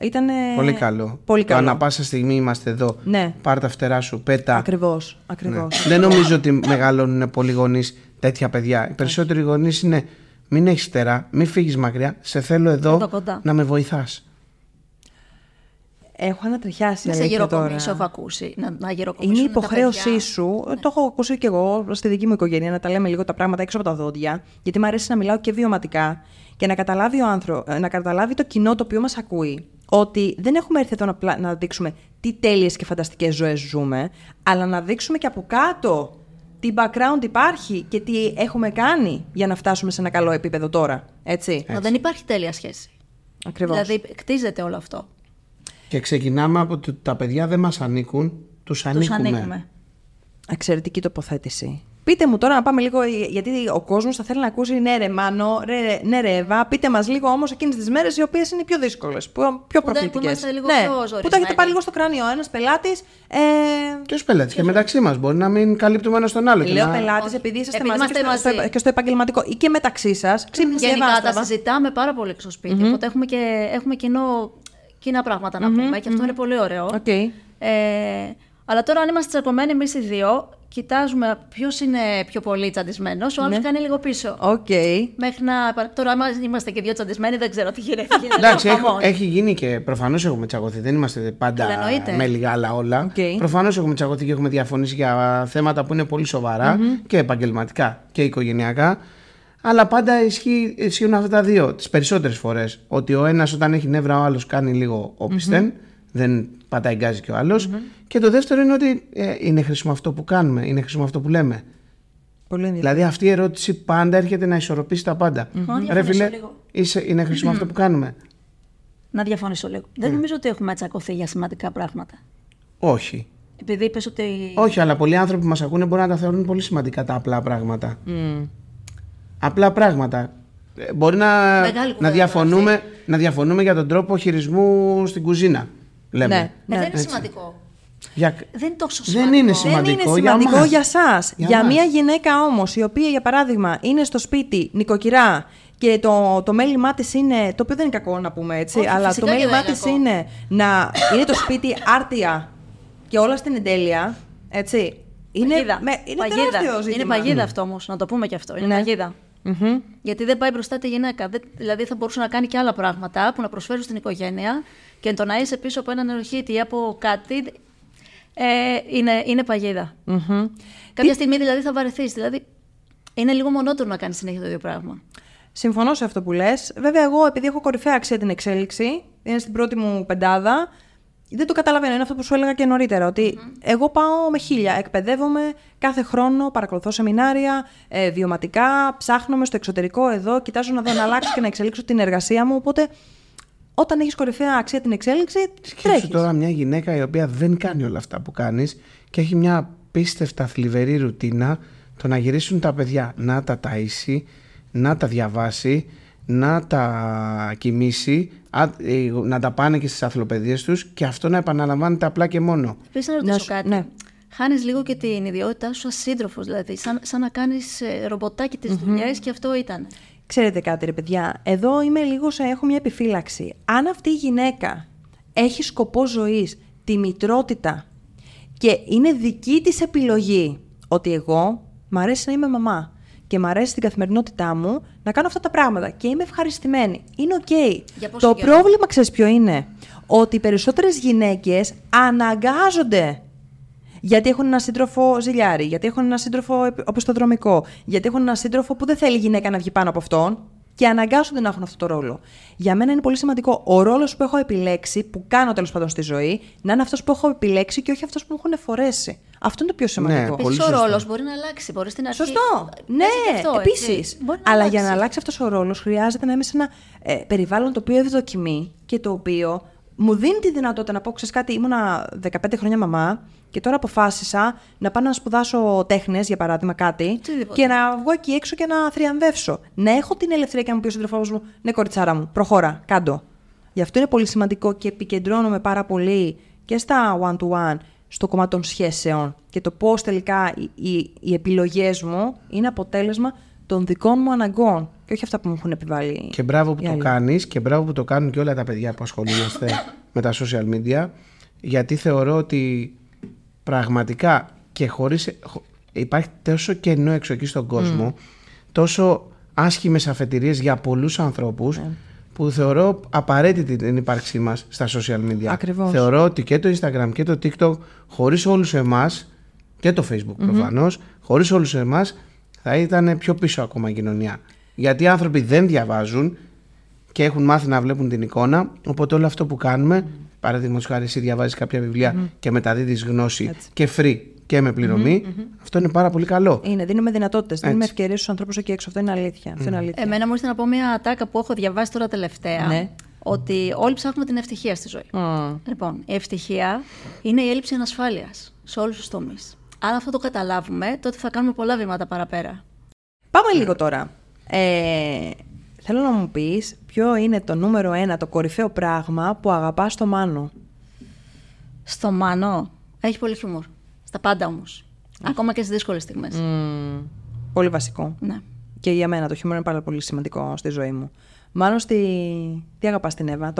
Ήτανε... Πολύ καλό. Ανά πάσα στιγμή είμαστε εδώ. Ναι. Πάρ' τα φτερά σου, πέτα. Ακριβώς. Ναι. Δεν νομίζω ότι μεγαλώνουν πολλοί γονείς τέτοια παιδιά. Οι περισσότεροι γονείς είναι: μην έχεις φτερά, μην φύγεις μακριά, σε θέλω εδώ να με βοηθάς. Έχω ανατριχιάσει. Να σε γεροκομίσω, έχω ακούσει. Να είναι υποχρέωσή σου. Ναι. Το έχω ακούσει και εγώ στη δική μου οικογένεια, να τα λέμε λίγο τα πράγματα έξω από τα δόντια. Γιατί μου αρέσει να μιλάω και βιωματικά και να καταλάβει, να καταλάβει το κοινό το οποίο μας ακούει, ότι δεν έχουμε έρθει εδώ να δείξουμε τι τέλειες και φανταστικές ζωές ζούμε, αλλά να δείξουμε και από κάτω τι background υπάρχει και τι έχουμε κάνει για να φτάσουμε σε ένα καλό επίπεδο τώρα. Έτσι. Δεν υπάρχει τέλεια σχέση. Ακριβώς. Δηλαδή, κτίζεται όλο αυτό. Και ξεκινάμε από το ότι τα παιδιά δεν μας ανήκουν, τους ανήκουμε. Εξαιρετική τοποθέτηση. Πείτε μου τώρα να πάμε λίγο, γιατί ο κόσμος θα θέλει να ακούσει, ναι ρε Μάνο, ναι ρε Εύα, πείτε μας λίγο όμως εκείνες τις μέρες οι οποίες είναι οι πιο δύσκολες, πιο προκλητικές. Που τα έχετε πάρει λίγο στο κράνιο, ένας πελάτης. Ποιος πελάτης, και μεταξύ μας μπορεί να μην καλύπτουμε ένα τον άλλο. Λέω πελάτης επειδή είσαστε μαζί και στο επαγγελματικό ή και μεταξύ σας. Γενικά τα συζητάμε πάρα πολύ στο σπίτι, οπότε έχουμε κοινά πράγματα να πούμε, και αυτό είναι πολύ ωραίο. Αλλά τώρα, αν είμαστε τσακωμένοι εμείς οι δύο, κοιτάζουμε ποιος είναι πιο πολύ τσαντισμένος, ο άλλος κάνει λίγο πίσω. Μέχρι να... Τώρα, αν είμαστε και δύο τσαντισμένοι, δεν ξέρω τι γίνεται. Εντάξει, έχει γίνει και προφανώς έχουμε τσακωθεί. Δεν είμαστε πάντα με λίγα άλλα όλα. Προφανώς έχουμε τσακωθεί και έχουμε διαφωνήσει για θέματα που είναι πολύ σοβαρά και επαγγελματικά και οικογενειακά. Αλλά πάντα ισχύουν αυτά τα δύο τις περισσότερες φορές. Ότι ο ένας όταν έχει νεύρα, ο άλλος κάνει λίγο όπισθεν, δεν πατάει γκάζι και ο άλλος. Και το δεύτερο είναι ότι είναι χρήσιμο αυτό που κάνουμε, είναι χρήσιμο αυτό που λέμε. Δηλαδή αυτή η ερώτηση πάντα έρχεται να ισορροπήσει τα πάντα. Ρε φίλε, είναι χρήσιμο αυτό που κάνουμε. Να διαφωνήσω λίγο. Δεν νομίζω ότι έχουμε τσακωθεί για σημαντικά πράγματα. Όχι. Επειδή είπες ότι... Όχι, αλλά πολλοί άνθρωποι που μας ακούνε μπορεί να τα θεωρούν πολύ σημαντικά τα απλά πράγματα. Mm. Απλά πράγματα. Μπορεί να διαφωνούμε για τον τρόπο χειρισμού στην κουζίνα. Λέμε. Ναι, δεν είναι σημαντικό. Για... Δεν είναι τόσο σημαντικό. Δεν είναι σημαντικό για σας. Για μια γυναίκα όμως, η οποία για παράδειγμα είναι στο σπίτι νοικοκυρά και το μέλημά της είναι. Το οποίο δεν είναι κακό να πούμε έτσι, όχι, αλλά το μέλημά της είναι να είναι το σπίτι άρτια και όλα στην εντέλεια. Έτσι. Είναι παγίδα αυτό όμως, να το πούμε και αυτό. Είναι παγίδα. Mm-hmm. Γιατί δεν πάει μπροστά τη γυναίκα. Δηλαδή θα μπορούσε να κάνει και άλλα πράγματα που να προσφέρουν στην οικογένεια και το να είσαι πίσω από έναν νεροχύτη ή από κάτι. Είναι παγίδα. Mm-hmm. Κάποια στιγμή δηλαδή θα βαρεθείς. Δηλαδή είναι λίγο μονότονο να κάνεις συνέχεια το ίδιο πράγμα. Συμφωνώ σε αυτό που λες. Βέβαια, εγώ επειδή έχω κορυφαία αξία την εξέλιξη, είναι στην πρώτη μου πεντάδα, δεν το καταλαβαίνω. Είναι αυτό που σου έλεγα και νωρίτερα. Ότι εγώ πάω με 1000. Εκπαιδεύομαι κάθε χρόνο, παρακολουθώ σεμινάρια, βιωματικά, ψάχνομαι στο εξωτερικό εδώ, κοιτάζω να δω να αλλάξω και να εξελίξω την εργασία μου. Οπότε, όταν έχεις κορυφαία αξία την εξέλιξη, τρέχεις. Σκέψου τώρα μια γυναίκα η οποία δεν κάνει όλα αυτά που κάνεις και έχει μια απίστευτα θλιβερή ρουτίνα, το να γυρίσουν τα παιδιά, να τα ταΐσει, να τα διαβάσει, να τα κοιμήσει, να τα πάνε και στις αθλοπαιδίες τους και αυτό να επαναλαμβάνεται απλά και μόνο. Επίσης να ρωτήσω κάτι. Ναι. Χάνεις λίγο και την ιδιότητά σου σαν σύντροφος, δηλαδή, σαν να κάνεις ρομποτάκι τις δουλειές και αυτό ήταν. Ξέρετε κάτι ρε παιδιά, εδώ είμαι λίγο σαν έχω μια επιφύλαξη. Αν αυτή η γυναίκα έχει σκοπό ζωής, τη μητρότητα και είναι δική της επιλογή ότι εγώ μ' αρέσει να είμαι μαμά και μ' αρέσει την καθημερινότητά μου να κάνω αυτά τα πράγματα και είμαι ευχαριστημένη. Είναι ok. Το πρόβλημα ξέρεις ποιο είναι? Ότι οι περισσότερες γυναίκες αναγκάζονται. Γιατί έχουν ένα σύντροφο ζηλιάρι, γιατί έχουν ένα σύντροφο οπισθοδρομικό, γιατί έχουν ένα σύντροφο που δεν θέλει η γυναίκα να βγει πάνω από αυτόν και αναγκάζονται να έχουν αυτό το ρόλο. Για μένα είναι πολύ σημαντικό ο ρόλος που έχω επιλέξει, που κάνω τέλος πάντων στη ζωή, να είναι αυτός που έχω επιλέξει και όχι αυτός που μου έχουν φορέσει. Αυτό είναι το πιο σημαντικό. Ναι, επίσης ο ρόλος μπορεί να αλλάξει. Μπορεί στην αρχή. Σωστό. Ναι, επίσης. Αλλά για να αλλάξει αυτός ο ρόλος χρειάζεται να είμαι σε ένα περιβάλλον το οποίο ευδοκιμεί και το οποίο μου δίνει τη δυνατότητα να πω: ξέρεις κάτι, ήμουνα 15 χρόνια μαμά και τώρα αποφάσισα να πάω να σπουδάσω τέχνες, για παράδειγμα, κάτι, και να βγω εκεί έξω και να θριαμβεύσω. Να έχω την ελευθερία και να μου πει ο σύντροφός μου: ναι, κοριτσάρα μου, προχώρα, κάντο. Γι' αυτό είναι πολύ σημαντικό και επικεντρώνομαι πάρα πολύ και στα one-to-one, στο κομμάτι των σχέσεων και το πώς τελικά οι επιλογές μου είναι αποτέλεσμα των δικών μου αναγκών και όχι αυτά που μου έχουν επιβάλει. Και μπράβο που το κάνεις και μπράβο που το κάνουν και όλα τα παιδιά που ασχολούμαστε με τα social media, γιατί θεωρώ ότι πραγματικά και χωρίς. Υπάρχει τόσο κενό έξω εκεί στον κόσμο, τόσο άσχημες αφετηρίες για πολλούς ανθρώπους, που θεωρώ απαραίτητη την ύπαρξή μας στα social media. Ακριβώς. Θεωρώ ότι και το Instagram και το TikTok, χωρίς όλους εμάς, και το Facebook προφανώς, χωρίς όλους εμάς, θα ήταν πιο πίσω ακόμα η κοινωνία. Γιατί οι άνθρωποι δεν διαβάζουν και έχουν μάθει να βλέπουν την εικόνα, οπότε όλο αυτό που κάνουμε, παραδείγματος χάρη, εσύ διαβάζεις κάποια βιβλία και μεταδίδεις γνώση και free και με πληρωμή, αυτό είναι πάρα πολύ καλό. Είναι, δίνουμε δυνατότητες, δίνουμε ευκαιρίες στους ανθρώπους εκεί έξω. Αυτό είναι αλήθεια. Αυτό είναι αλήθεια. Εμένα μου ήρθε να πω μια ατάκα που έχω διαβάσει τώρα τελευταία. Ναι. Ότι όλοι ψάχνουμε την ευτυχία στη ζωή. Λοιπόν, η ευτυχία είναι η έλλειψη ανασφάλειας σε όλους τους τομείς. Αν αυτό το καταλάβουμε, τότε θα κάνουμε πολλά βήματα παραπέρα. Πάμε λίγο τώρα. Θέλω να μου πεις ποιο είναι το νούμερο 1, το κορυφαίο πράγμα που αγαπάς στο Μάνο. Στο Μάνο έχει πολύ χιούμορ. Στα πάντα όμως. Ακόμα και στις δύσκολες στιγμές. Πολύ βασικό. Ναι. Και για μένα το χιούμορ είναι πάρα πολύ σημαντικό στη ζωή μου. Μάλλον τι αγαπάς στην Εύα,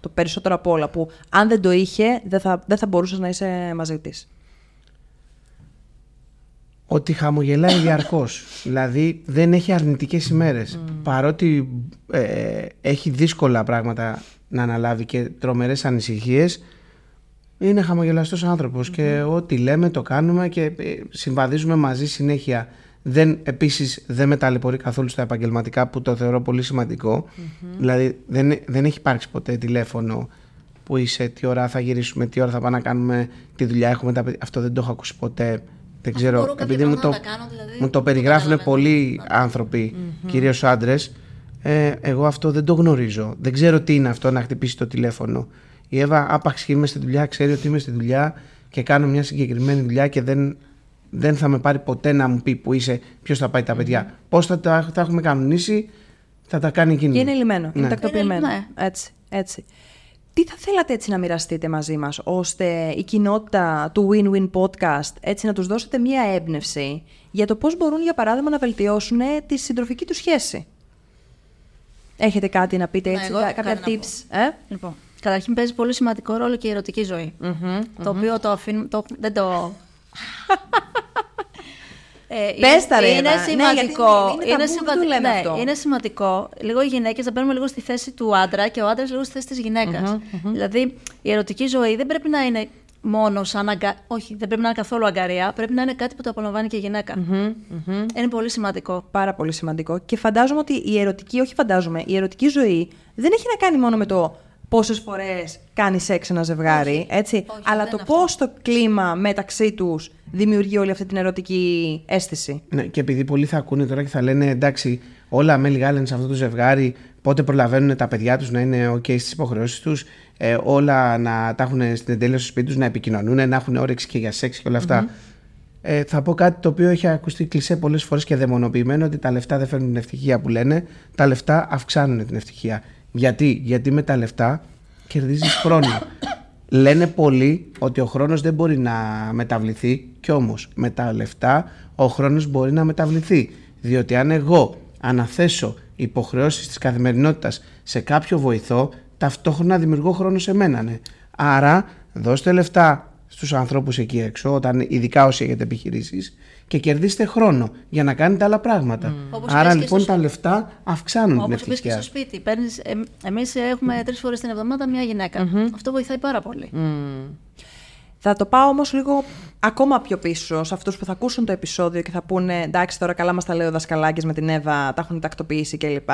το περισσότερο από όλα, που αν δεν το είχε δεν θα μπορούσες να είσαι μαζί της. Ότι χαμογελάει διαρκώς. Δηλαδή δεν έχει αρνητικές ημέρες. Παρότι έχει δύσκολα πράγματα να αναλάβει και τρομερές ανησυχίες, είναι χαμογελαστός άνθρωπος και ό,τι λέμε το κάνουμε και συμβαδίζουμε μαζί συνέχεια. Επίσης δεν με ταλαιπωρεί καθόλου στα επαγγελματικά, που το θεωρώ πολύ σημαντικό. Δηλαδή δεν έχει υπάρξει ποτέ τηλέφωνο που είσαι, τι ώρα θα γυρίσουμε, τι ώρα θα πάμε να κάνουμε τη δουλειά, έχουμε τα παιδιά. Αυτό δεν το έχω ακούσει ποτέ. Δεν ξέρω, επειδή μου το περιγράφουν πολλοί άνθρωποι, κυρίως άντρες, εγώ αυτό δεν το γνωρίζω. Δεν ξέρω τι είναι αυτό να χτυπήσει το τηλέφωνο. Η Εύα, άπαξ και είμαι στη δουλειά, ξέρει ότι είμαι στη δουλειά και κάνω μια συγκεκριμένη δουλειά και δεν θα με πάρει ποτέ να μου πει που είσαι, ποιος θα πάει τα παιδιά. Πώς θα τα έχουμε κανονίσει, θα τα κάνει εκείνη. Και είναι λυμμένο, ναι. Είναι τακτοποιημένο. Ναι. Έτσι. Τι θα θέλατε έτσι να μοιραστείτε μαζί μας, ώστε η κοινότητα του Win Win Podcast έτσι να τους δώσετε μια έμπνευση για το πώς μπορούν, για παράδειγμα, να βελτιώσουν τη συντροφική του σχέση. Έχετε κάτι να πείτε έτσι, κάποια tips? Λοιπόν, καταρχήν παίζει πολύ σημαντικό ρόλο και η ερωτική ζωή. Το οποίο το αφήνουμε. Δεν το. Πες τα ρε, είναι σημαντικό. Είναι σημαντικό. Λίγο οι γυναίκες να παίρνουμε λίγο στη θέση του άντρα και ο άντρας λίγο στη θέση της γυναίκας. Δηλαδή η ερωτική ζωή δεν πρέπει να είναι μόνο σαν αγκαρία. Όχι, δεν πρέπει να είναι καθόλου αγκαρία. Πρέπει να είναι κάτι που το απολαμβάνει και η γυναίκα. Είναι πολύ σημαντικό. Πάρα πολύ σημαντικό. Και φαντάζομαι ότι η ερωτική ζωή δεν έχει να κάνει μόνο με το πόσες φορές κάνει σεξ ένα ζευγάρι, όχι, αλλά το πώς το κλίμα μεταξύ τους δημιουργεί όλη αυτή την ερωτική αίσθηση. Ναι, και επειδή πολλοί θα ακούνε τώρα και θα λένε εντάξει, όλα με λιγάλεν σε αυτό το ζευγάρι, πότε προλαβαίνουν τα παιδιά τους να είναι OK στις υποχρεώσεις τους, όλα να τα έχουν στην εντέλεια στο σπίτι τους, να επικοινωνούν, να έχουν όρεξη και για σεξ και όλα αυτά. Θα πω κάτι το οποίο έχει ακουστεί κλισέ πολλές φορές και δαιμονοποιημένο, ότι τα λεφτά δεν φέρνουν την ευτυχία που λένε, τα λεφτά αυξάνουν την ευτυχία. Γιατί με τα λεφτά κερδίζεις χρόνο. Λένε πολλοί ότι ο χρόνος δεν μπορεί να μεταβληθεί, κι όμως με τα λεφτά ο χρόνος μπορεί να μεταβληθεί. Διότι αν εγώ αναθέσω υποχρεώσεις της καθημερινότητας σε κάποιο βοηθό, ταυτόχρονα δημιουργώ χρόνο σε μένα. Ναι. Άρα δώστε λεφτά στους ανθρώπους εκεί έξω, ειδικά όσοι έχετε επιχειρήσεις, και κερδίστε χρόνο για να κάνετε άλλα πράγματα. Άρα λοιπόν τα λεφτά αυξάνουν την ευτυχία. Όπως πεις και στο σπίτι. Εμείς έχουμε 3 φορές την εβδομάδα μια γυναίκα. Αυτό βοηθάει πάρα πολύ. Θα το πάω όμως λίγο ακόμα πιο πίσω σε αυτούς που θα ακούσουν το επεισόδιο και θα πούνε εντάξει, τώρα καλά μας τα λέει ο Δασκαλάκης με την Εύα, τα έχουν τακτοποιήσει κλπ.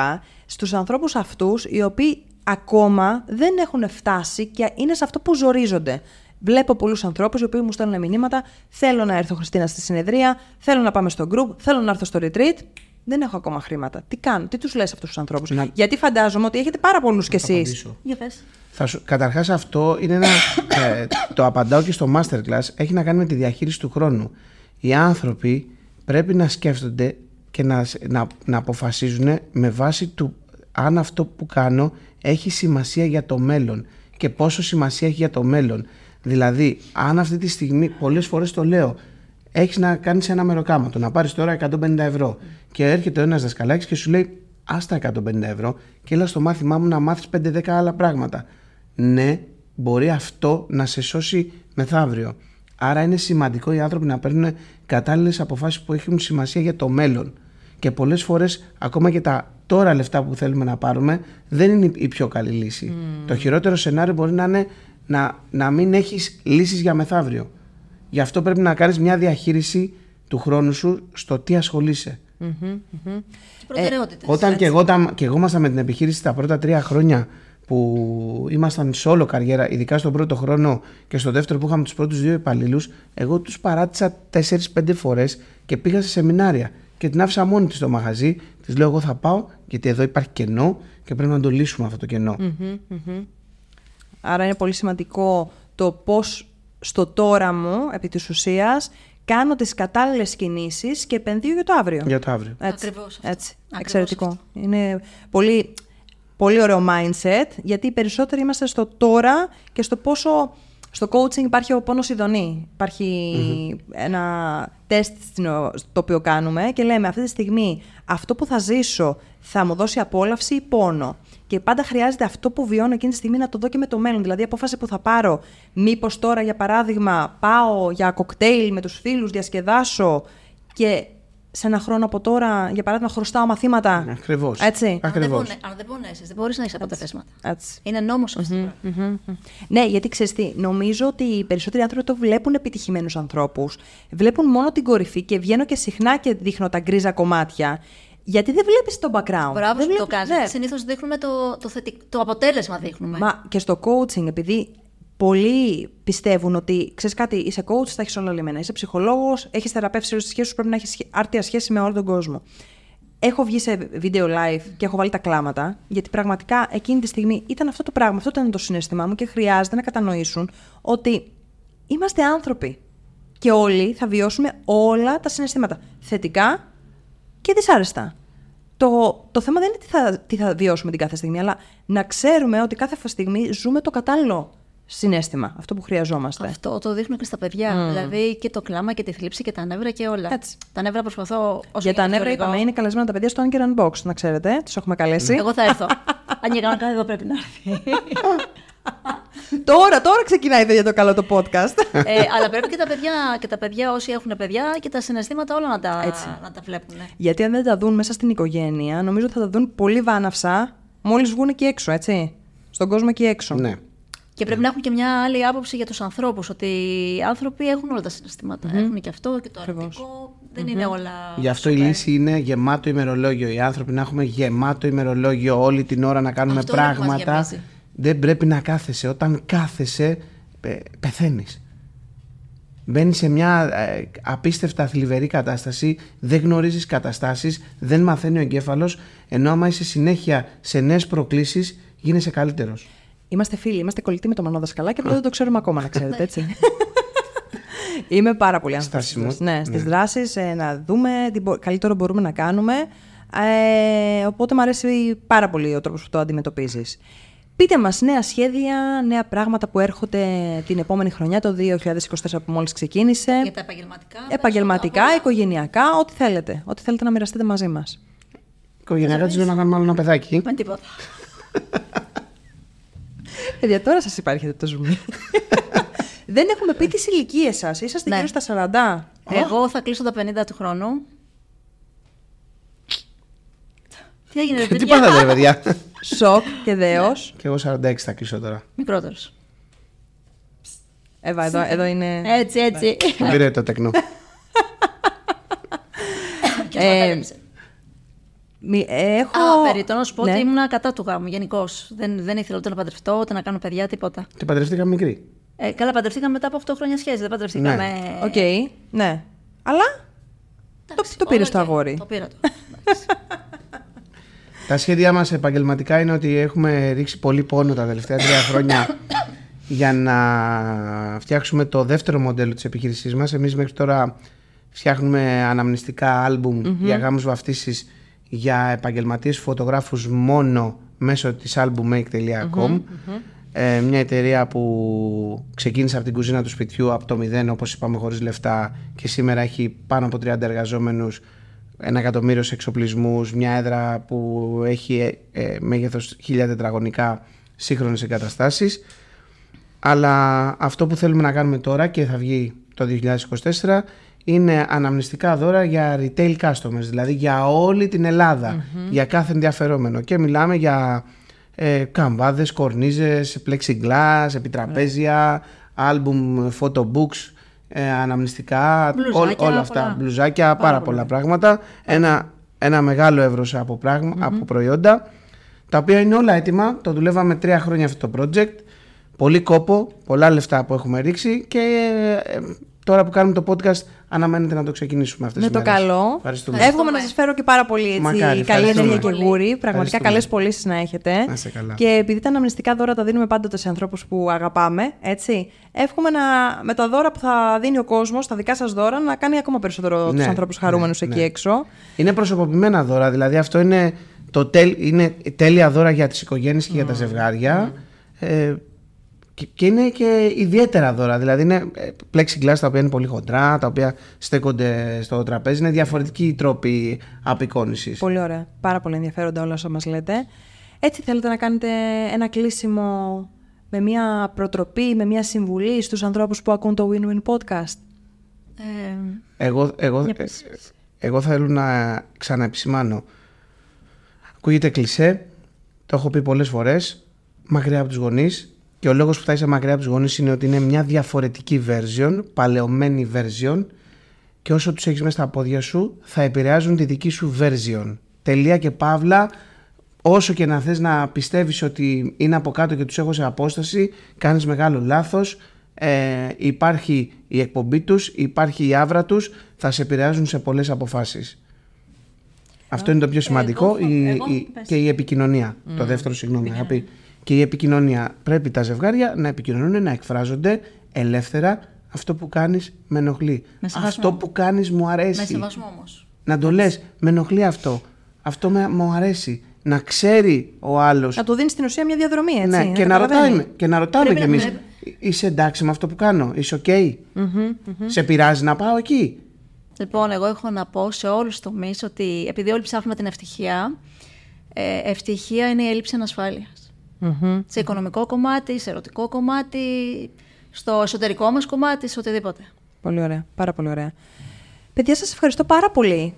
Στους ανθρώπους αυτούς οι οποίοι ακόμα δεν έχουν φτάσει και είναι σε αυτό που ζορίζονται. Βλέπω πολλούς ανθρώπους οι οποίοι μου στέλνουν μηνύματα. Θέλω να έρθω, Χριστίνα, στη συνεδρία. Θέλω να πάμε στο group. Θέλω να έρθω στο retreat. Δεν έχω ακόμα χρήματα. Τι κάνω, τι τους λες αυτούς τους ανθρώπους? Γιατί φαντάζομαι ότι έχετε πάρα πολλούς κι εσείς. Για πες. Καταρχάς, αυτό είναι ένα. Το απαντάω και στο masterclass. Έχει να κάνει με τη διαχείριση του χρόνου. Οι άνθρωποι πρέπει να σκέφτονται και να αποφασίζουν με βάση του αν αυτό που κάνω έχει σημασία για το μέλλον και πόσο σημασία έχει για το μέλλον. Δηλαδή, αν αυτή τη στιγμή, πολλές φορές το λέω, έχεις να κάνεις ένα μεροκάματο, να πάρεις τώρα 150 ευρώ, και έρχεται ένας Δασκαλάκης και σου λέει ας τα 150 ευρώ και έλα στο μάθημά μου να μάθεις 5-10 άλλα πράγματα. Ναι, μπορεί αυτό να σε σώσει μεθαύριο. Άρα είναι σημαντικό οι άνθρωποι να παίρνουν κατάλληλες αποφάσεις που έχουν σημασία για το μέλλον. Και πολλές φορές ακόμα και τα τώρα λεφτά που θέλουμε να πάρουμε δεν είναι η πιο καλή λύση. Το χειρότερο σενάριο μπορεί να είναι να μην έχεις λύσεις για μεθαύριο. Γι' αυτό πρέπει να κάνεις μια διαχείριση του χρόνου σου στο τι ασχολείσαι. Προτεραιότητες. Όταν και εγώ ήμασταν με την επιχείρηση τα πρώτα 3 χρόνια που ήμασταν σε όλο καριέρα, ειδικά στον πρώτο χρόνο και στο δεύτερο που είχαμε τους πρώτους 2 υπαλλήλους, εγώ τους παράτησα 4-5 φορές και πήγα σε σεμινάρια. Και την άφησα μόνη της στο μαγαζί. Της λέω: εγώ θα πάω, γιατί εδώ υπάρχει κενό και πρέπει να το λύσουμε αυτό το κενό. Άρα είναι πολύ σημαντικό το πώς στο τώρα μου, επί της ουσίας, κάνω τις κατάλληλες κινήσεις και επενδύω για το αύριο. Ακριβώς. Έτσι. Εξαιρετικό. Είναι πολύ, πολύ ωραίο mindset, γιατί οι περισσότεροι είμαστε στο τώρα και στο πόσο. Στο coaching υπάρχει ο πόνος ειδονή. Υπάρχει ένα τεστ το οποίο κάνουμε και λέμε αυτή τη στιγμή αυτό που θα ζήσω θα μου δώσει απόλαυση ή πόνο. Και πάντα χρειάζεται αυτό που βιώνω εκείνη τη στιγμή να το δω και με το μέλλον. Δηλαδή, η απόφαση που θα πάρω. Μήπως τώρα, για παράδειγμα, πάω για κοκτέιλ με τους φίλους, διασκεδάσω και σε ένα χρόνο από τώρα, για παράδειγμα, χρωστάω μαθήματα. Ακριβώς. Έτσι. Αν δεν πονέσεις, δεν μπορείς να έχεις αποτελέσματα. Είναι νόμος αυτό. Ναι, γιατί ξέρεις τι, νομίζω ότι οι περισσότεροι άνθρωποι το βλέπουν επιτυχημένους ανθρώπους. Βλέπουν μόνο την κορυφή και βγαίνω και συχνά και δείχνω τα γκρίζα κομμάτια. Γιατί δεν βλέπεις το background. Μπράβο που το κάνεις. Συνήθως δείχνουμε το αποτέλεσμα. Μα και στο coaching, επειδή πολλοί πιστεύουν ότι ξέρεις κάτι, είσαι coach, τα έχεις όλα λυμμένα. Είσαι ψυχολόγος, έχεις θεραπεύσει όλες τις σχέσεις σου, πρέπει να έχεις άρτια σχέση με όλο τον κόσμο. Έχω βγει σε βίντεο live και έχω βάλει τα κλάματα, γιατί πραγματικά εκείνη τη στιγμή ήταν αυτό το πράγμα, αυτό ήταν το συναίσθημά μου και χρειάζεται να κατανοήσουν ότι είμαστε άνθρωποι. Και όλοι θα βιώσουμε όλα τα συναισθήματα. Θετικά και δυσάρεστα. Το θέμα δεν είναι τι θα βιώσουμε την κάθε στιγμή, αλλά να ξέρουμε ότι κάθε στιγμή ζούμε το κατάλληλο συναίσθημα, αυτό που χρειαζόμαστε. Αυτό το δείχνουμε και στα παιδιά. Mm. Δηλαδή και το κλάμα και τη θλίψη και τα νεύρα και όλα. Έτσι. Τα νεύρα προσπαθώ όσο. Για τα νεύρα είπαμε, είναι καλεσμένα τα παιδιά στο Anchor Unbox, να ξέρετε. Τους έχουμε καλέσει. Εγώ θα έρθω. Αν για κανένα εδώ πρέπει να έρθει. Τώρα ξεκινάει για το καλό το podcast. Αλλά πρέπει και τα παιδιά όσοι έχουν παιδιά και τα συναισθήματα όλα να τα βλέπουν. Γιατί αν δεν τα δουν μέσα στην οικογένεια, νομίζω ότι θα τα δουν πολύ βάναυσα μόλις βγουν εκεί έξω, έτσι. Στον κόσμο εκεί έξω. Ναι. Και πρέπει να έχουν και μια άλλη άποψη για τους ανθρώπους. Ότι οι άνθρωποι έχουν όλα τα συναισθήματα. Mm-hmm. Έχουν και αυτό και το αρνητικό. Δεν είναι όλα. Γι' αυτό η λύση είναι γεμάτο ημερολόγιο. Οι άνθρωποι να έχουμε γεμάτο ημερολόγιο όλη την ώρα να κάνουμε αυτό πράγματα. Δεν πρέπει να κάθεσαι. Όταν κάθεσαι, πεθαίνεις. Μπαίνεις σε μια απίστευτα θλιβερή κατάσταση, δεν γνωρίζεις καταστάσεις, δεν μαθαίνει ο εγκέφαλος, ενώ άμα είσαι συνέχεια σε νέες προκλήσεις, γίνεσαι καλύτερος. Είμαστε φίλοι, είμαστε κολλητοί με τον Μάνο Δασκαλάκη, και αυτό δεν το ξέρουμε ακόμα, να ξέρετε, έτσι. Είμαι πάρα πολύ ανθουσιαστής. Ναι, στις δράσεις, να δούμε τι καλύτερο μπορούμε να κάνουμε. Οπότε μου αρέσει πάρα πολύ ο τρόπος που το αντιμετωπίζεις. Πείτε μας νέα σχέδια, νέα πράγματα που έρχονται την επόμενη χρονιά, το 2024 που μόλις ξεκίνησε. Για τα επαγγελματικά, οικογενειακά, ό,τι θέλετε. Ό,τι θέλετε να μοιραστείτε μαζί μας. Οικογενειακά τους λέω να κάνουμε άλλο ένα παιδάκι. Με τίποτα. Παιδιά, τώρα σας υπάρχετε το ζουμί. Δεν έχουμε πει τις ηλικίες σας. Είσαστε γύρω στα 40. Εγώ θα κλείσω τα 50 του χρόνου. Τι έγινε, τι πάθατε, παιδιά. Σοκ και δέος. Και εγώ 46 θα κλείσω τώρα. Μικρότερος. Εύα, εδώ είναι. Έτσι. Πήρε το τεκνό. Περιττό να σου πω ότι ήμουν κατά του γάμου γενικώς. Δεν ήθελα ούτε να παντρευτώ, ούτε να κάνω παιδιά, τίποτα. Και παντρευτήκαμε μικρή. Καλά, παντρευτήκαμε μετά από 8 χρόνια σχέση. Δεν παντρευτήκαμε. Οκ, ναι. Αλλά το πήρε το αγόρι. Το πήρα το. Τα σχέδιά μας επαγγελματικά είναι ότι έχουμε ρίξει πολύ πόνο τα τελευταία 3 χρόνια για να φτιάξουμε το δεύτερο μοντέλο της επιχείρησής μας. Εμείς μέχρι τώρα φτιάχνουμε αναμνηστικά άλμπουμ για γάμους, βαφτίσεις, για επαγγελματίες φωτογράφους μόνο μέσω της albummake.com. Μια εταιρεία που ξεκίνησε από την κουζίνα του σπιτιού, από το 0, όπως είπαμε, χωρίς λεφτά, και σήμερα έχει πάνω από 30 εργαζόμενους, 1.000.000 σε εξοπλισμούς, μια έδρα που έχει μέγεθος 1.000 τετραγωνικά, σύγχρονες εγκαταστάσεις. Αλλά αυτό που θέλουμε να κάνουμε τώρα και θα βγει το 2024 είναι αναμνηστικά δώρα για retail customers, δηλαδή για όλη την Ελλάδα, για κάθε ενδιαφερόμενο. Και μιλάμε για καμβάδες, κορνίζες, plexiglass, επιτραπέζια, album, photo books, αναμνηστικά, όλα αυτά, μπλουζάκια, πάρα πολλά πράγματα, ένα μεγάλο εύρος από προϊόντα, τα οποία είναι όλα έτοιμα. Το δουλεύαμε 3 χρόνια αυτό το project, πολύ κόπο, πολλά λεφτά που έχουμε ρίξει, και τώρα που κάνουμε το podcast αναμένεται να το ξεκινήσουμε αυτές τις μέρες. Με το καλό, εύχομαι να σας φέρω και πάρα πολύ καλή ενέργεια και γούρι, πραγματικά καλές πωλήσεις να έχετε. Και επειδή τα αναμνηστικά δώρα τα δίνουμε πάντοτε σε ανθρώπους που αγαπάμε, έτσι, εύχομαι με τα δώρα που θα δίνει ο κόσμος, τα δικά σας δώρα, να κάνει ακόμα περισσότερο τους ανθρώπους χαρούμενους εκεί έξω. Είναι προσωποποιημένα δώρα, δηλαδή αυτό είναι τέλεια δώρα για τις οικογένειες και για τα ζευγάρια. Και είναι και ιδιαίτερα δώρα, δηλαδή είναι plexiglass τα οποία είναι πολύ χοντρά, τα οποία στέκονται στο τραπέζι, είναι διαφορετικοί τρόποι απεικόνησης. Πολύ ωραία, πάρα πολύ ενδιαφέροντα όλα όσα μας λέτε. Έτσι, θέλετε να κάνετε ένα κλείσιμο με μια προτροπή, με μια συμβουλή στους ανθρώπους που ακούν το Win-Win Podcast? Εγώ θέλω να ξαναεπισημάνω. Ακούγεται κλισέ, το έχω πει πολλές φορές, μακριά από τους γονείς. Και ο λόγος που θα είσαι μακριά από τους γονείς είναι ότι είναι μια διαφορετική version, παλαιωμένη version, και όσο τους έχεις μέσα στα πόδια σου θα επηρεάζουν τη δική σου version. Τελεία και παύλα. Όσο και να θες να πιστεύεις ότι είναι από κάτω και τους έχω σε απόσταση, κάνεις μεγάλο λάθος. Υπάρχει η εκπομπή τους, υπάρχει η άβρα τους, θα σε επηρεάζουν σε πολλές αποφάσεις. Αυτό είναι το πιο σημαντικό, και η επικοινωνία. Το δεύτερο, συγγνώμη, αγαπή. Και η επικοινωνία. Πρέπει τα ζευγάρια να επικοινωνούν, να εκφράζονται ελεύθερα, αυτό που κάνεις με ενοχλεί. Αυτό που κάνεις μου αρέσει. Με σεβασμό όμως. Να το λες, με ενοχλεί αυτό. Αυτό μου αρέσει. Να ξέρει ο άλλος. Να του δίνεις στην ουσία μια διαδρομή, έτσι. Ναι, και να ρωτάμε κι εμείς. Είσαι εντάξει με αυτό που κάνω, είσαι ok. Σε πειράζει να πάω εκεί? Λοιπόν, εγώ έχω να πω σε όλους τους τομείς ότι επειδή όλοι ψάχνουμε την ευτυχία, ευτυχία είναι η έλλειψη ανασφάλειας. Σε οικονομικό κομμάτι, σε ερωτικό κομμάτι, στο εσωτερικό μας κομμάτι, σε οτιδήποτε. Πολύ ωραία, πάρα πολύ ωραία. Παιδιά, σας ευχαριστώ πάρα πολύ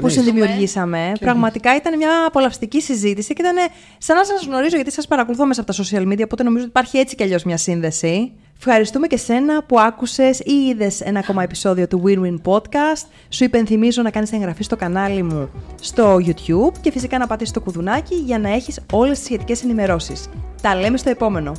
που συνδημιουργήσαμε. Πραγματικά ήταν μια απολαυστική συζήτηση και ήταν σαν να σας γνωρίζω, γιατί σας παρακολουθώ μέσα από τα social media, οπότε νομίζω ότι υπάρχει έτσι κι αλλιώς μια σύνδεση. Ευχαριστούμε και σένα που άκουσες ή είδες ένα ακόμα επεισόδιο του Win Win Podcast. Σου υπενθυμίζω να κάνεις εγγραφή στο κανάλι μου στο YouTube και φυσικά να πατήσεις το κουδουνάκι για να έχεις όλες τις σχετικές ενημερώσεις. Τα λέμε στο επόμενο.